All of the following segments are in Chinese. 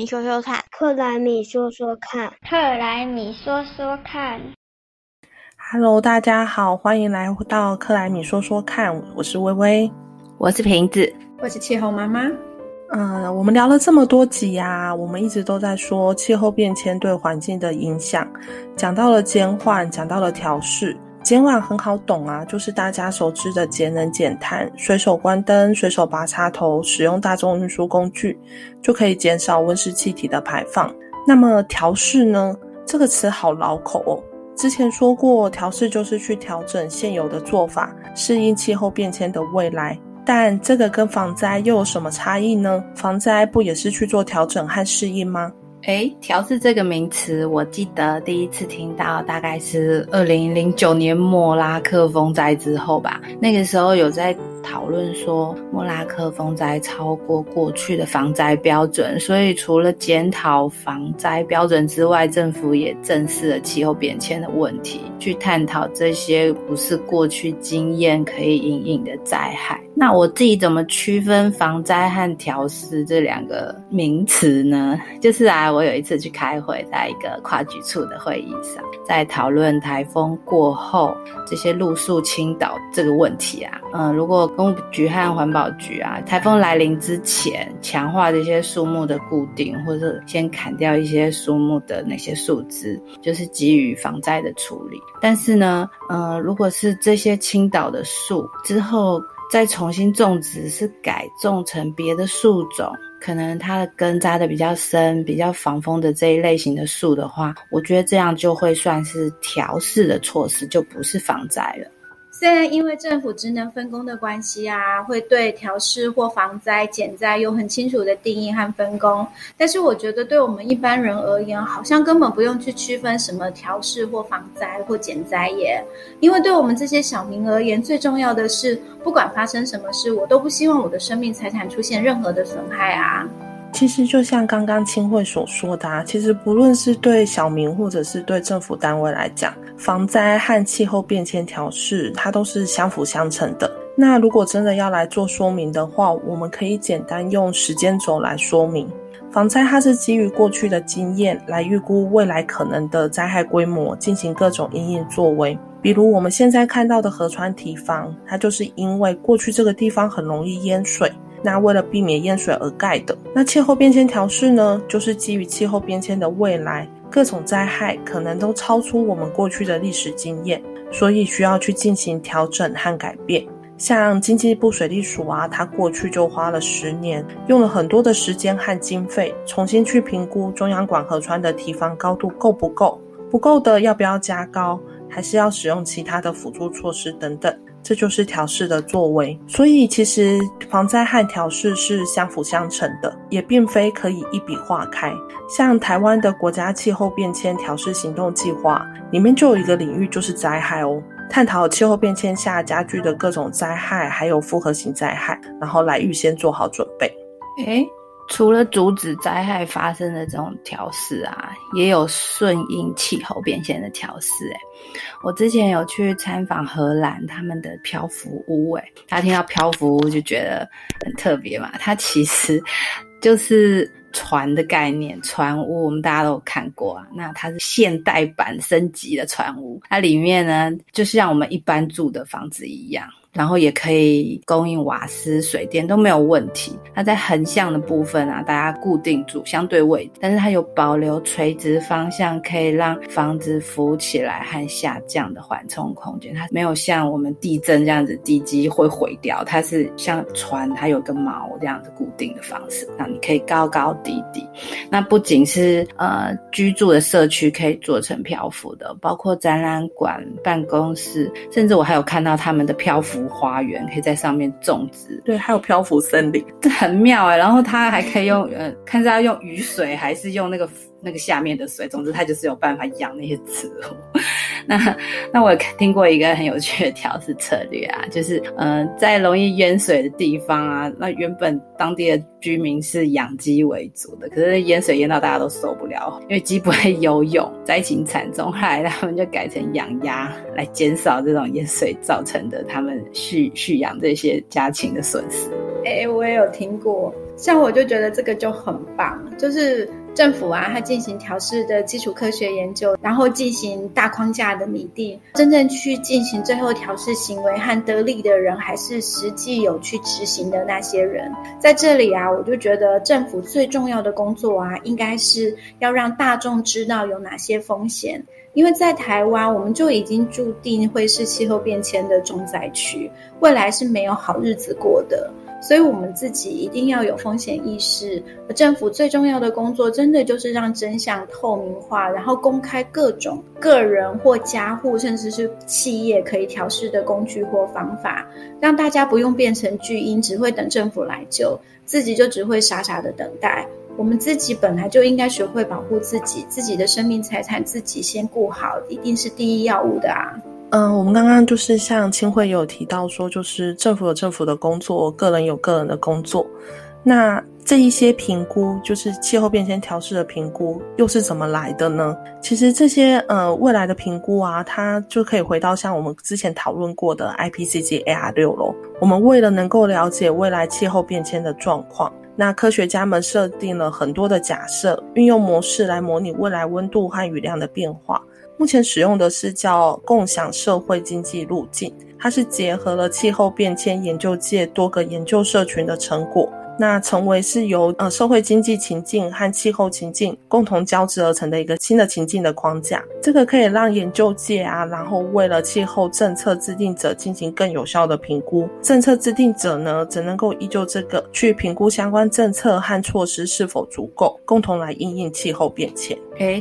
你说说看。克莱米说说看。克莱米说说看。Hello， 大家好，欢迎来到克莱米说说看，我是薇薇，我是瓶子，我是气候妈妈。我们聊了这么多集啊，我们一直都在说气候变迁对环境的影响，讲到了减缓，讲到了调适。减缓很好懂啊，就是大家熟知的节能减碳，随手关灯，随手拔插头，使用大众运输工具，就可以减少温室气体的排放。那么调适呢，这个词好老口哦，之前说过调适就是去调整现有的做法，适应气候变迁的未来。但这个跟防灾又有什么差异呢？防灾不也是去做调整和适应吗？调适这个名词，我记得第一次听到大概是2009年莫拉克风灾之后吧。那个时候有在讨论说，莫拉克风灾超过过去的防灾标准，所以除了检讨防灾标准之外，政府也正视了气候变迁的问题，去探讨这些不是过去经验可以因应的灾害。那我自己怎么区分防灾和调适这两个名词呢？就是我有一次去开会，在一个跨局处的会议上，在讨论台风过后这些路宿倾倒这个问题啊。如果公务局和环保局啊，台风来临之前强化这些树木的固定，或者先砍掉一些树木的那些树枝，就是基于防灾的处理。但是呢，如果是这些倾倒的树之后再重新种植，是改种成别的树种，可能它的根扎得比较深，比较防风的这一类型的树的话，我觉得这样就会算是调适的措施，就不是防灾了。虽然因为政府职能分工的关系啊，会对调适或防灾、减灾有很清楚的定义和分工，但是我觉得对我们一般人而言，好像根本不用去区分什么调适或防灾或减灾耶。因为对我们这些小民而言，最重要的是，不管发生什么事，我都不希望我的生命财产出现任何的损害啊。其实就像刚刚清慧所说的啊，其实不论是对小民或者是对政府单位来讲，防灾和气候变迁调适它都是相辅相成的。那如果真的要来做说明的话，我们可以简单用时间轴来说明。防灾它是基于过去的经验来预估未来可能的灾害规模，进行各种因应作为。比如我们现在看到的河川堤防，它就是因为过去这个地方很容易淹水，那为了避免淹水而盖的。那气候变迁调适呢，就是基于气候变迁的未来，各种灾害可能都超出我们过去的历史经验，所以需要去进行调整和改变。像经济部水利署啊，它过去就花了10年，用了很多的时间和经费，重新去评估中央管河川的堤防高度够不够，不够的要不要加高，还是要使用其他的辅助措施等等。这就是调适的作为。所以其实防灾和调适是相辅相成的，也并非可以一笔划开。像台湾的国家气候变迁调适行动计划里面就有一个领域就是灾害哦，探讨气候变迁下加剧的各种灾害，还有复合型灾害，然后来预先做好准备。除了阻止灾害发生的这种调适啊，也有顺应气候变迁的调适。我之前有去参访荷兰他们的漂浮屋，他听到漂浮屋就觉得很特别嘛，它其实就是船的概念，船屋我们大家都有看过啊。那它是现代版升级的船屋，它里面呢就像我们一般住的房子一样，然后也可以供应瓦斯、水电都没有问题。它在横向的部分啊，大家固定住相对位置，但是它有保留垂直方向，可以让房子浮起来和下降的缓冲空间。它没有像我们地震这样子，地基会毁掉，它是像船，它有个锚这样子固定的方式，那你可以高高低低。那不仅是居住的社区可以做成漂浮的，包括展览馆、办公室，甚至我还有看到他们的漂浮花园可以在上面种植。对，还有漂浮森林，这很妙然后它还可以用看是要用雨水还是用那个下面的水，总之它就是有办法养那些植物。那我听过一个很有趣的调适策略啊，就是在容易淹水的地方啊，那原本当地的居民是养鸡为主的，可是淹水淹到大家都受不了，因为鸡不会游泳，灾情惨重，后来他们就改成养鸭，来减少这种淹水造成的他们蓄养这些家禽的损失。我也有听过，像我就觉得这个就很棒，就是政府啊，它进行调试的基础科学研究，然后进行大框架的拟定，真正去进行最后调试行为和得利的人，还是实际有去执行的那些人。在这里啊，我就觉得政府最重要的工作啊，应该是要让大众知道有哪些风险。因为在台湾，我们就已经注定会是气候变迁的重灾区，未来是没有好日子过的。所以我们自己一定要有风险意识，而政府最重要的工作真的就是让真相透明化，然后公开各种个人或家户甚至是企业可以调试的工具或方法，让大家不用变成巨婴，只会等政府来救，自己就只会傻傻的等待。我们自己本来就应该学会保护自己，自己的生命财产自己先顾好，一定是第一要务的啊。我们刚刚就是像清慧有提到说，就是政府有政府的工作，个人有个人的工作。那这一些评估，就是气候变迁调适的评估，又是怎么来的呢？其实这些未来的评估啊，它就可以回到像我们之前讨论过的 IPCC AR6 咯。我们为了能够了解未来气候变迁的状况，那科学家们设定了很多的假设，运用模式来模拟未来温度和雨量的变化。目前使用的是叫共享社会经济路径，它是结合了气候变迁研究界多个研究社群的成果，那成为是由社会经济情境和气候情境共同交织而成的一个新的情境的框架。这个可以让研究界啊，然后为了气候政策制定者进行更有效的评估。政策制定者呢，只能够依就这个去评估相关政策和措施是否足够，共同来因应气候变迁。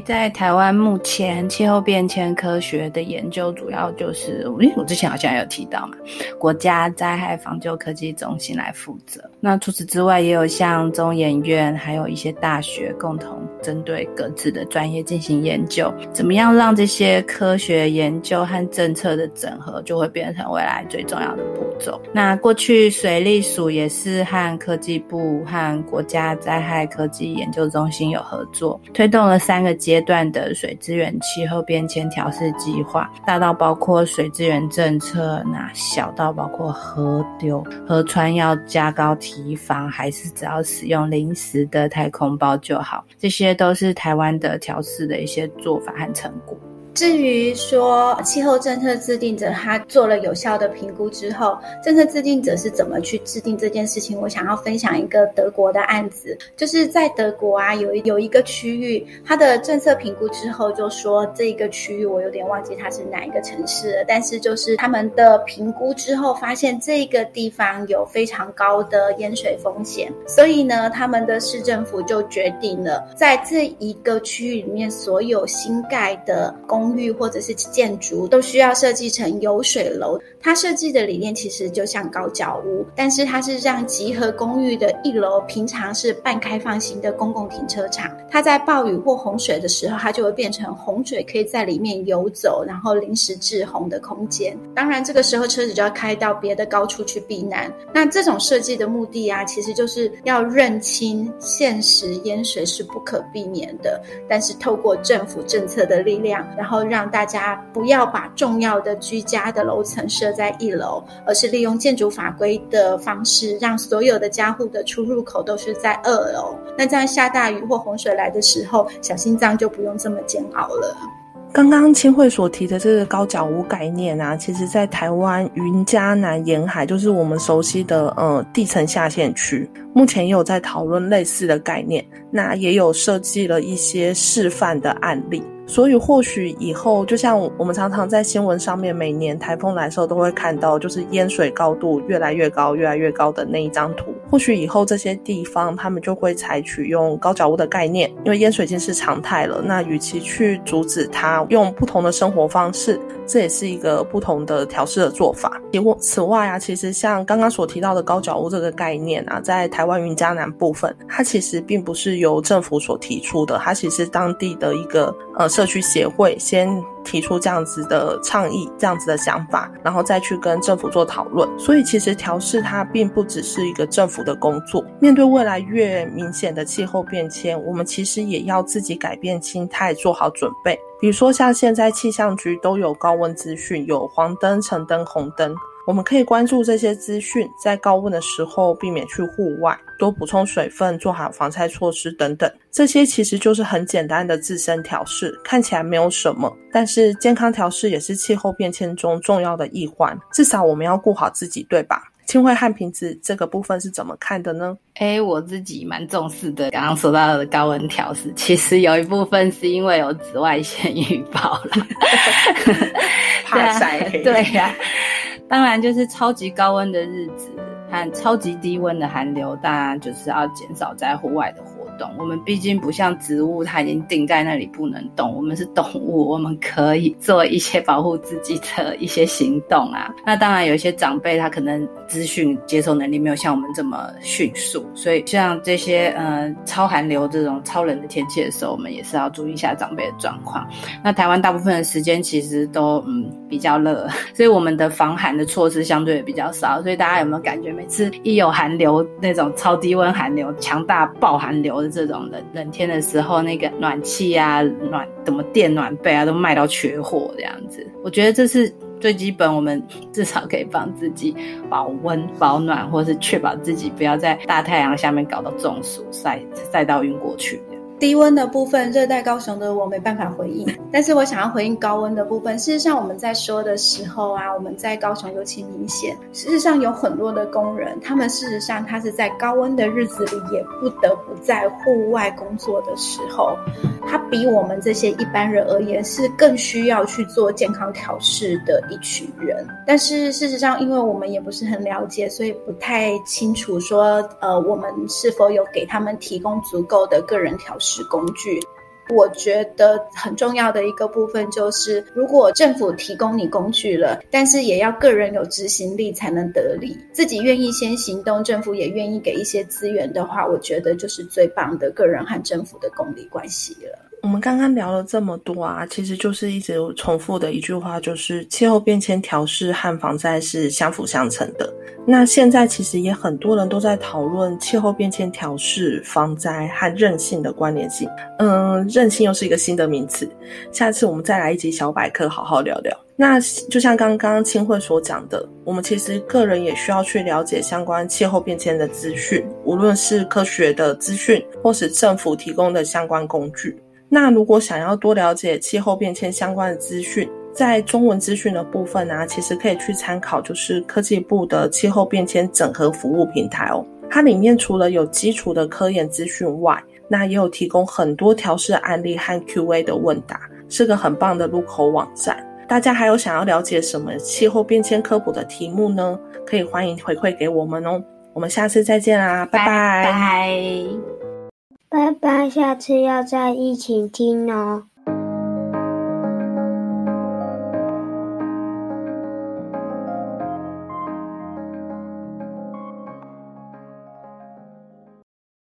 在台湾目前气候变迁科学的研究主要就是，因为我之前好像有提到嘛，国家灾害防救科技中心来负责。那除此之外，也有像中研院还有一些大学共同针对各自的专业进行研究，怎么样让这些科学研究和政策的整合就会变成未来最重要的步骤。那过去水利署也是和科技部和国家灾害科技研究中心有合作，推动了3个阶段的水资源气候变迁调适计划，大到包括水资源政策，那小到包括河流、河川要加高堤防，还是只要使用临时的太空包就好，这些都是台湾的调适的一些做法和成果。至于说气候政策制定者他做了有效的评估之后，政策制定者是怎么去制定这件事情，我想要分享一个德国的案子。就是在德国啊，有一个区域，他的政策评估之后就说，这个区域我有点忘记它是哪一个城市了，但是就是他们的评估之后发现这个地方有非常高的淹水风险，所以呢他们的市政府就决定了，在这一个区域里面所有新盖的公寓或者是建筑都需要设计成有水楼。它设计的理念其实就像高脚屋，但是它是让集合公寓的1楼平常是半开放型的公共停车场，它在暴雨或洪水的时候，它就会变成洪水可以在里面游走，然后临时滞洪的空间。当然这个时候车子就要开到别的高处去避难。那这种设计的目的啊，其实就是要认清现实淹水是不可避免的，但是透过政府政策的力量，然后让大家不要把重要的居家的楼层设在1楼，而是利用建筑法规的方式，让所有的家户的出入口都是在2楼。那这样下大雨或洪水来的时候，小心脏就不用这么煎熬了。刚刚清慧所提的这个高脚屋概念啊，其实在台湾云嘉南沿海，就是我们熟悉的地层下陷区，目前也有在讨论类似的概念，那也有设计了一些示范的案例。所以或许以后，就像我们常常在新闻上面每年台风来的时候都会看到，就是淹水高度越来越高越来越高的那一张图，或许以后这些地方他们就会采取用高脚屋的概念，因为淹水已经是常态了，那与其去阻止它，用不同的生活方式，这也是一个不同的调适的做法。此外啊，其实像刚刚所提到的高脚屋这个概念啊，在台湾云嘉南部分，它其实并不是由政府所提出的，它其实当地的一个社区协会先提出这样子的倡议，这样子的想法，然后再去跟政府做讨论。所以其实调适它并不只是一个政府的工作，面对未来越明显的气候变迁，我们其实也要自己改变心态，做好准备。比如说像现在气象局都有高温资讯，有黄灯、橙灯、红灯，我们可以关注这些资讯，在高温的时候避免去户外，多补充水分，做好防晒措施等等，这些其实就是很简单的自身调试，看起来没有什么，但是健康调试也是气候变迁中重要的一环，至少我们要顾好自己，对吧？清慧和瓶子这个部分是怎么看的呢？我自己蛮重视的，刚刚说到的高温调试，其实有一部分是因为有紫外线预报啦怕晒黑。对啊，当然就是超级高温的日子和超级低温的寒流，当然就是要减少在户外的活动。我们毕竟不像植物，它已经定在那里不能动，我们是动物，我们可以做一些保护自己的一些行动啊。那当然有一些长辈他可能资讯接受能力没有像我们这么迅速，所以像这些超寒流这种超冷的天气的时候，我们也是要注意一下长辈的状况。那台湾大部分的时间其实都比较热，所以我们的防寒的措施相对也比较少，所以大家有没有感觉每次一有寒流，那种超低温寒流、强大暴寒流的这种冷天的时候，那个暖气啊、怎么电暖被啊都卖到缺货这样子。我觉得这是最基本，我们至少可以帮自己保温保暖，或是确保自己不要在大太阳下面搞到中暑，晒到晕过去。低温的部分，热带高雄的我没办法回应，但是我想要回应高温的部分。事实上我们在说的时候啊，我们在高雄尤其明显，事实上有很多的工人，他们事实上他是在高温的日子里也不得不在户外工作的时候，他比我们这些一般人而言是更需要去做健康调试的一群人。但是事实上因为我们也不是很了解，所以不太清楚说我们是否有给他们提供足够的个人调试工具。我觉得很重要的一个部分就是，如果政府提供你工具了，但是也要个人有执行力才能得力。自己愿意先行动，政府也愿意给一些资源的话，我觉得就是最棒的个人和政府的共利关系了。我们刚刚聊了这么多啊，其实就是一直重复的一句话，就是气候变迁调试和防晒是相辅相成的。那现在其实也很多人都在讨论气候变迁调试、防灾和韧性的关联性。韧性又是一个新的名词，下次我们再来一集小百科好好聊聊。那就像刚刚清慧所讲的，我们其实个人也需要去了解相关气候变迁的资讯，无论是科学的资讯或是政府提供的相关工具。那如果想要多了解气候变迁相关的资讯，在中文资讯的部分啊，其实可以去参考就是科技部的气候变迁整合服务平台哦。它里面除了有基础的科研资讯外，那也有提供很多调试案例和 QA 的问答，是个很棒的入口网站。大家还有想要了解什么气候变迁科普的题目呢？可以欢迎回馈给我们哦。我们下次再见啦，拜拜。拜拜，下次要再一起听哦。